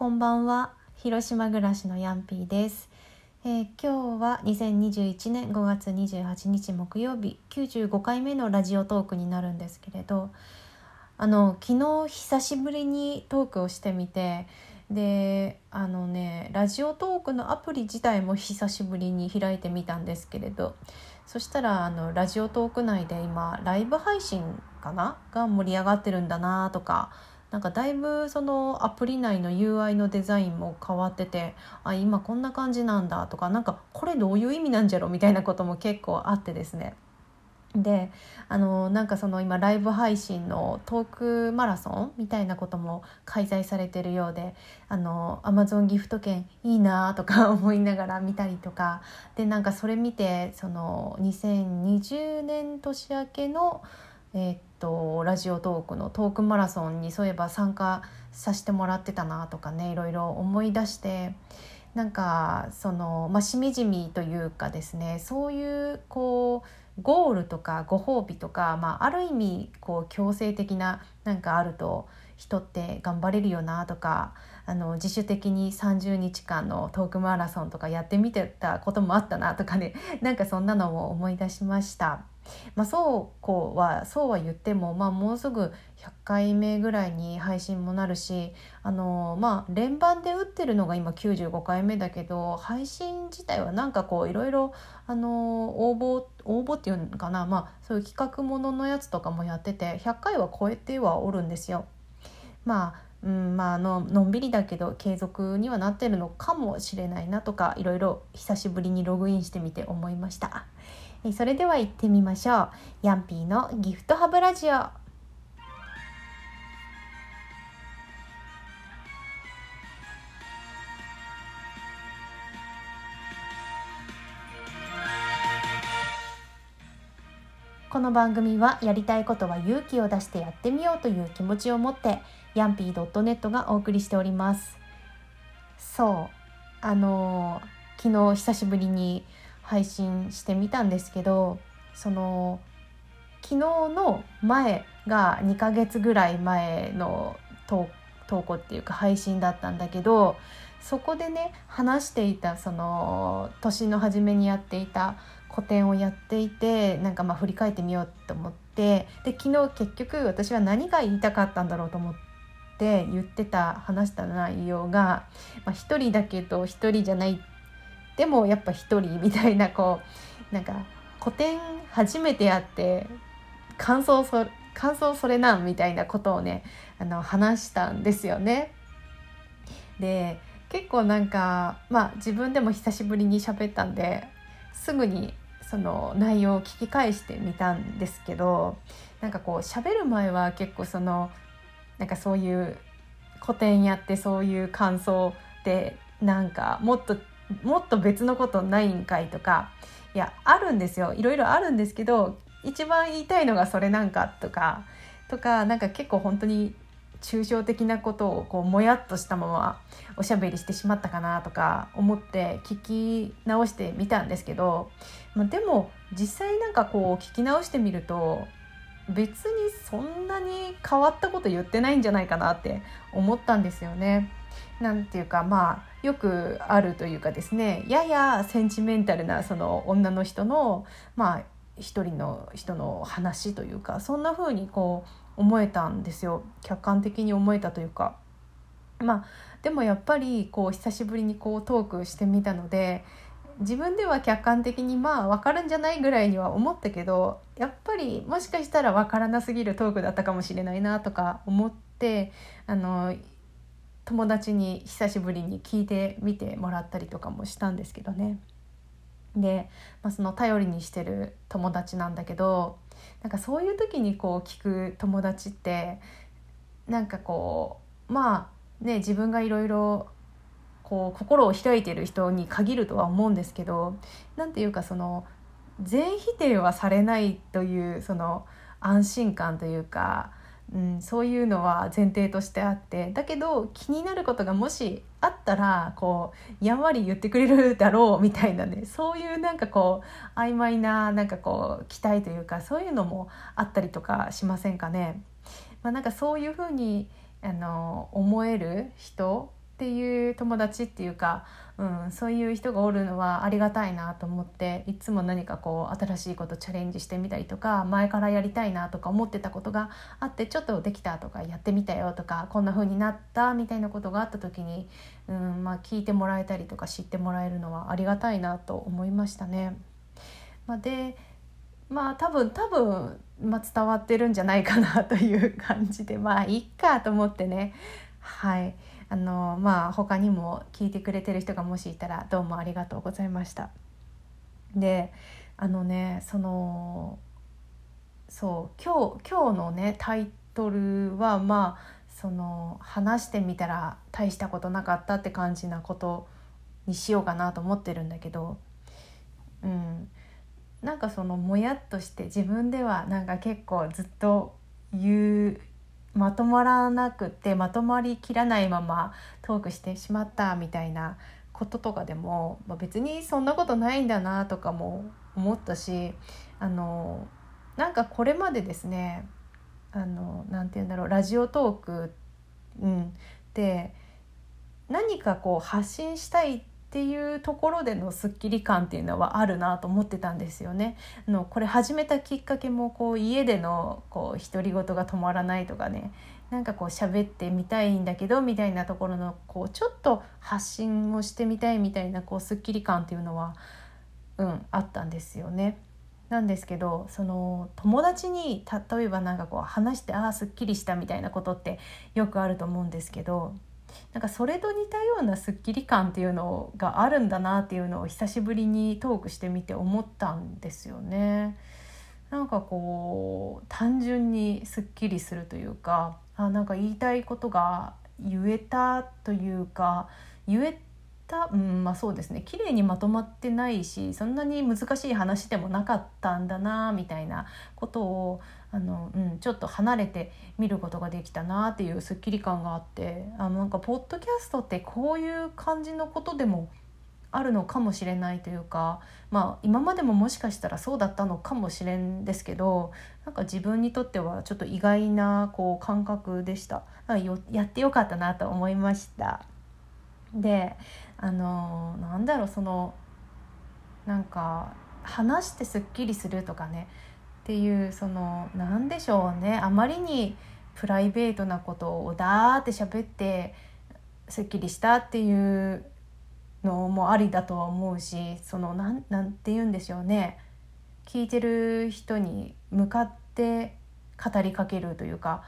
こんばんは、広島暮らしのヤンピーです。今日は2021年5月28日木曜日、95回目のラジオトークになるんですけれど、昨日久しぶりにトークをしてみて、でラジオトークのアプリ自体も久しぶりに開いてみたんですけれど、そしたらラジオトーク内で今ライブ配信かなが盛り上がってるんだなとか、なんかだいぶそのアプリ内の UI のデザインも変わってて、あ、今こんな感じなんだとか、なんかこれどういう意味なんじゃろみたいなことも結構あってですね。で、なんかその今ライブ配信のトークマラソンみたいなことも開催されてるようで、Amazon ギフト券いいなとか思いながら見たりとかで、なんかそれ見て、その2020年年明けのラジオトークのトークマラソンにそういえば参加させてもらってたなとかね、いろいろ思い出して、なんかその、しみじみというかですね、そういうこうゴールとかご褒美とか、ある意味こう強制的ななんかあると人って頑張れるよなとか、自主的に30日間のトークマラソンとかやってみてたこともあったなとかね、なんかそんなのを思い出しました。そうは言っても、もうすぐ100回目ぐらいに配信もなるし、連番で打ってるのが今95回目だけど、配信自体はなんかこういろいろ応募っていうのかな、そういう企画もののやつとかもやってて、100回は超えてはおるんですよ。のんびりだけど継続にはなってるのかもしれないなとか、いろいろ久しぶりにログインしてみて思いました。それでは行ってみましょう。ヤンピーのギフトハブラジオ。この番組はやりたいことは勇気を出してやってみようという気持ちを持ってヤンピー .net がお送りしております。昨日久しぶりに配信してみたんですけど、その昨日の前が2ヶ月ぐらい前の投稿っていうか配信だったんだけど、そこでね話していた、その年の初めにやっていた個展をやっていて、なんか振り返ってみようと思って、で昨日結局私は何が言いたかったんだろうと思って話した内容が、一人だけど一人じゃないってでもやっぱ一人みたいな、こうなんか個展初めてやって感想それなんみたいなことをね話したんですよね。で結構なんか自分でも久しぶりに喋ったんで、すぐにその内容を聞き返してみたんですけど、なんかこう喋る前は結構そのなんかそういう個展やってそういう感想で、なんかもっと別のことないんかいとか、いやあるんですよ、いろいろあるんですけど、一番言いたいのがそれなんかとかなんか結構本当に抽象的なことをこうもやっとしたままおしゃべりしてしまったかなとか思って聞き直してみたんですけど、でも実際なんかこう聞き直してみると別にそんなに変わったこと言ってないんじゃないかなって思ったんですよね。なんていうかよくあるというかですね、ややセンチメンタルなその女の人の一人の人の話というか、そんな風にこう思えたんですよ。客観的に思えたというか、でもやっぱりこう久しぶりにこうトークしてみたので、自分では客観的に分かるんじゃないぐらいには思ったけど、やっぱりもしかしたら分からなすぎるトークだったかもしれないなとか思って、友達に久しぶりに聞いてみてもらったりとかもしたんですけどね。で、その頼りにしてる友達なんだけど、なんかそういう時にこう聞く友達って、なんかこう自分がいろいろこう心を開いてる人に限るとは思うんですけど、なんていうかその全否定はされないというその安心感というか、そういうのは前提としてあって、だけど気になることがもしあったらこうやんわり言ってくれるだろうみたいなね、そういうなんかこう曖昧ななんかこう期待というか、そういうのもあったりとかしませんかね。なんかそういうふうに思える人っていう友達っていうか、そういう人がおるのはありがたいなと思って、いつも何かこう新しいことチャレンジしてみたりとか、前からやりたいなとか思ってたことがあって、ちょっとできたとか、やってみたよとか、こんな風になったみたいなことがあった時に、聞いてもらえたりとか知ってもらえるのはありがたいなと思いましたね。で多分伝わってるんじゃないかなという感じで、いっかと思ってね、はい、他にも聞いてくれてる人がもしいたらどうもありがとうございました。で、今日のねタイトルは話してみたら大したことなかったって感じなことにしようかなと思ってるんだけど、なんかもやっとして自分ではなんか結構ずっとまとまらなくてまとまりきらないままトークしてしまったみたいなこととかでも、別にそんなことないんだなとかも思ったし、なんかこれまでですね、ラジオトーク、で何かこう発信したいっていうところでのスッキリ感っていうのはあるなと思ってたんですよね。これ始めたきっかけも家での独り言が止まらないとかね、なんか喋ってみたいんだけどみたいなところのちょっと発信をしてみたいみたいなスッキリ感っていうのは、あったんですよね。なんですけど、友達に例えばなんか話して、あーすっきりしたみたいなことってよくあると思うんですけど、なんかそれと似たようなスッキリ感っていうのがあるんだなっていうのを久しぶりにトークしてみて思ったんですよね。なんか単純にスッキリするというか、なんか言いたいことが言えたというか、そうですね、綺麗にまとまってないし、そんなに難しい話でもなかったんだなみたいなことをちょっと離れて見ることができたなっていうスッキリ感があって、なんかポッドキャストってこういう感じのことでもあるのかもしれないというか、今までももしかしたらそうだったのかもしれんですけど、なんか自分にとってはちょっと意外な感覚でした。やってよかったなと思いました。で、なんか話してすっきりするとかねっていう、なんでしょうね、あまりにプライベートなことをだーって喋ってすっきりしたっていうのもありだとは思うし、なんて言うんでしょうね、聞いてる人に向かって語りかけるというか、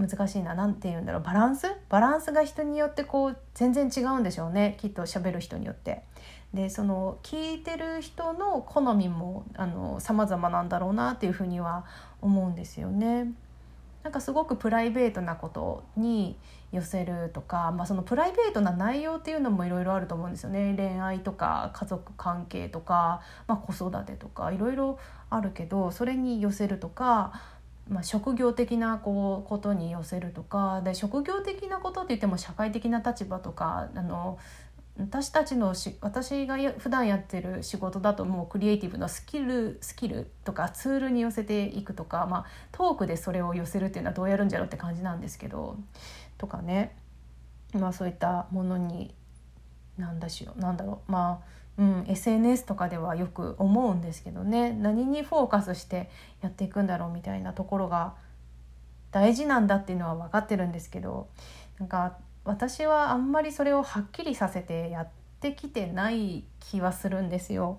難しいな、なんて言うんだろう、バランスが人によって全然違うんでしょうね、きっと喋る人によって。で、聞いてる人の好みも様々なんだろうなっていうふうには思うんですよね。なんかすごくプライベートなことに寄せるとか、そのプライベートな内容っていうのもいろいろあると思うんですよね。恋愛とか家族関係とか、子育てとかいろいろあるけど、それに寄せるとか、職業的なことに寄せるとかで、職業的なことって言っても社会的な立場とか、私が普段やってる仕事だともうクリエイティブのスキルとかツールに寄せていくとか、トークでそれを寄せるっていうのはどうやるんじゃろうって感じなんですけど、とかね、そういったものにSNS とかではよく思うんですけどね、何にフォーカスしてやっていくんだろうみたいなところが大事なんだっていうのは分かってるんですけど、なんか私はあんまりそれをはっきりさせてやってきてない気はするんですよ。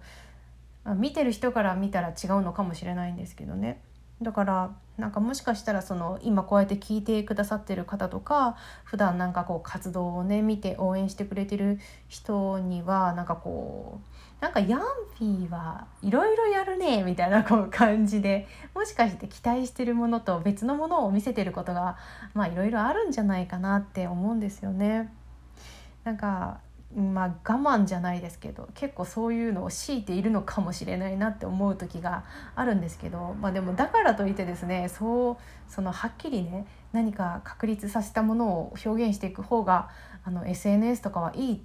見てる人から見たら違うのかもしれないんですけどね。だからなんかもしかしたら今こうやって聞いてくださってる方とか、普段なんか活動をね見て応援してくれてる人には、なんかなんかヤンフィーはいろいろやるねみたいな感じで、もしかして期待してるものと別のものを見せてることがいろいろあるんじゃないかなって思うんですよね。なんか我慢じゃないですけど、結構そういうのを強いているのかもしれないなって思う時があるんですけど、でもだからといってですね、はっきりね何か確立させたものを表現していく方がSNS とかはいいっ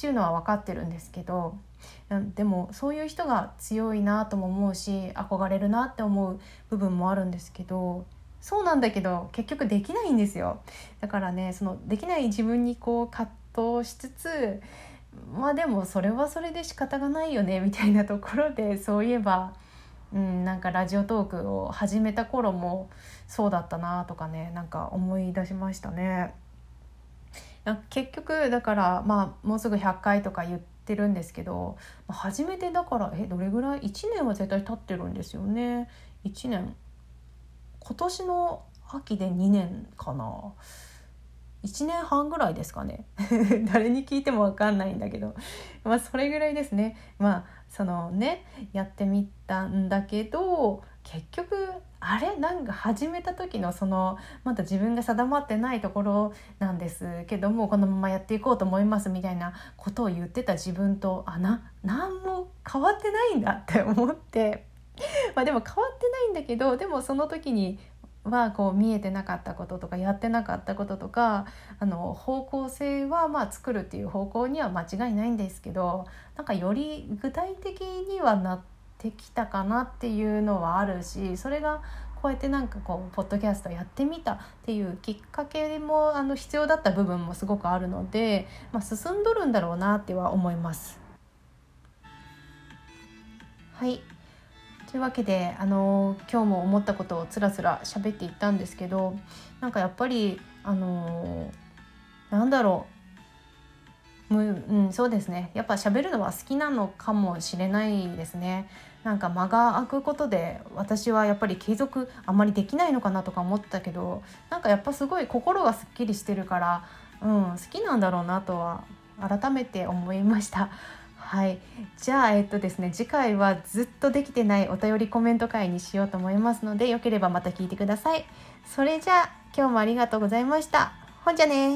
ていうのは分かってるんですけど、でもそういう人が強いなとも思うし、憧れるなって思う部分もあるんですけど、そうなんだけど結局できないんですよ。だからね、そのできない自分にこう葛藤しつつ、まあでもそれはそれで仕方がないよねみたいなところで、そういえば、なんかラジオトークを始めた頃もそうだったなとかね、なんか思い出しましたね。結局だから、まあ、もうすぐ100回とか言ってるんですけど、初めてだからどれぐらい1年は絶対経ってるんですよね。1年、今年の秋で2年かな、1年半ぐらいですかね誰に聞いても分かんないんだけど、まあそれぐらいですね。まあそのね、やってみたんだけど、結局あれ、なんか始めた時のそのまだ自分が定まってないところなんですけども、このままやっていこうと思いますみたいなことを言ってた自分と、何も変わってないんだって思ってまあでも変わってないんだけど、でもその時にはこう見えてなかったこととかやってなかったこととか、方向性はまあ作るっていう方向には間違いないんですけど、なんかより具体的にはなってきたかなっていうのはあるし、それがこうやってなんかこうポッドキャストやってみたっていうきっかけも必要だった部分もすごくあるので、まあ、進んどるんだろうなっては思います。はい。というわけで、今日も思ったことをつらつら喋っていったんですけど、なんかやっぱりなんだろう、そうですね、やっぱ喋るのは好きなのかもしれないですね。なんか間が空くことで私はやっぱり継続あんまりできないのかなとか思ったけど、なんかやっぱすごい心がすっきりしてるから、好きなんだろうなとは改めて思いました。はい、じゃあ、ですね、次回はずっとできてないお便りコメント会にしようと思いますので、よければまた聞いてください。それじゃあ、今日もありがとうございました。ほんじゃね。